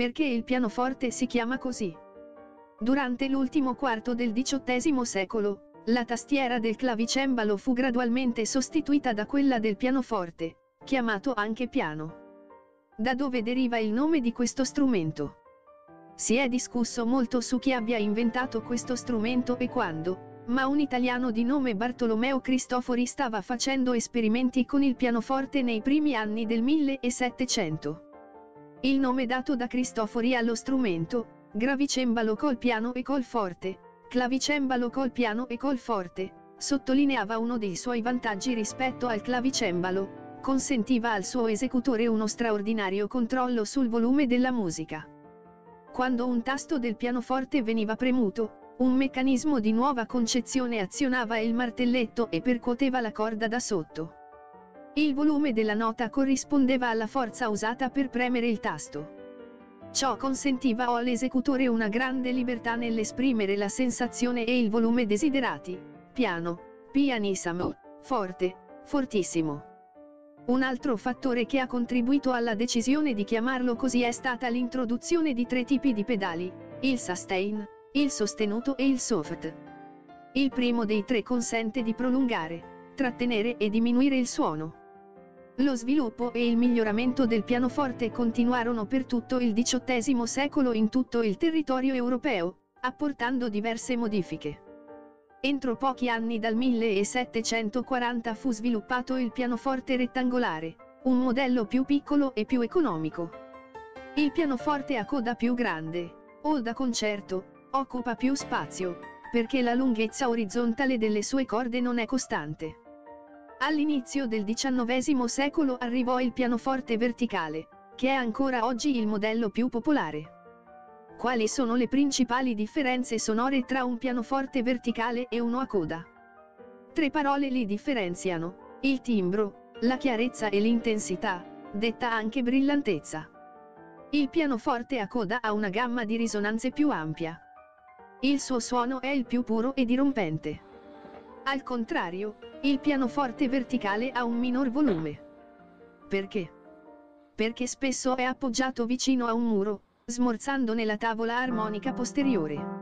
perché il pianoforte si chiama così. Durante l'ultimo quarto del XVIII secolo, la tastiera del clavicembalo fu gradualmente sostituita da quella del pianoforte, chiamato anche piano. Da dove deriva il nome di questo strumento? Si è discusso molto su chi abbia inventato questo strumento e quando, ma un italiano di nome Bartolomeo Cristofori stava facendo esperimenti con il pianoforte nei primi anni del 1700. Il nome dato da Cristofori allo strumento, gravicembalo col piano e col forte, clavicembalo col piano e col forte, sottolineava uno dei suoi vantaggi rispetto al clavicembalo: consentiva al suo esecutore uno straordinario controllo sul volume della musica. Quando un tasto del pianoforte veniva premuto, un meccanismo di nuova concezione azionava il martelletto e percuoteva la corda da sotto. Il volume della nota corrispondeva alla forza usata per premere il tasto. Ciò consentiva all'esecutore una grande libertà nell'esprimere la sensazione e il volume desiderati: piano, pianissimo, forte, fortissimo. Un altro fattore che ha contribuito alla decisione di chiamarlo così è stata l'introduzione di tre tipi di pedali: il sustain, il sostenuto e il soft. Il primo dei tre consente di prolungare, trattenere e diminuire il suono. Lo sviluppo e il miglioramento del pianoforte continuarono per tutto il XVIII secolo in tutto il territorio europeo, apportando diverse modifiche. Entro pochi anni dal 1740 fu sviluppato il pianoforte rettangolare, un modello più piccolo e più economico. Il pianoforte a coda più grande, o da concerto, occupa più spazio, perché la lunghezza orizzontale delle sue corde non è costante. All'inizio del XIX secolo arrivò il pianoforte verticale, che è ancora oggi il modello più popolare. Quali sono le principali differenze sonore tra un pianoforte verticale e uno a coda? Tre parole li differenziano: il timbro, la chiarezza e l'intensità, detta anche brillantezza. Il pianoforte a coda ha una gamma di risonanze più ampia. Il suo suono è il più puro e dirompente. Al contrario, il pianoforte verticale ha un minor volume. Perché? Perché spesso è appoggiato vicino a un muro, smorzandone la tavola armonica posteriore.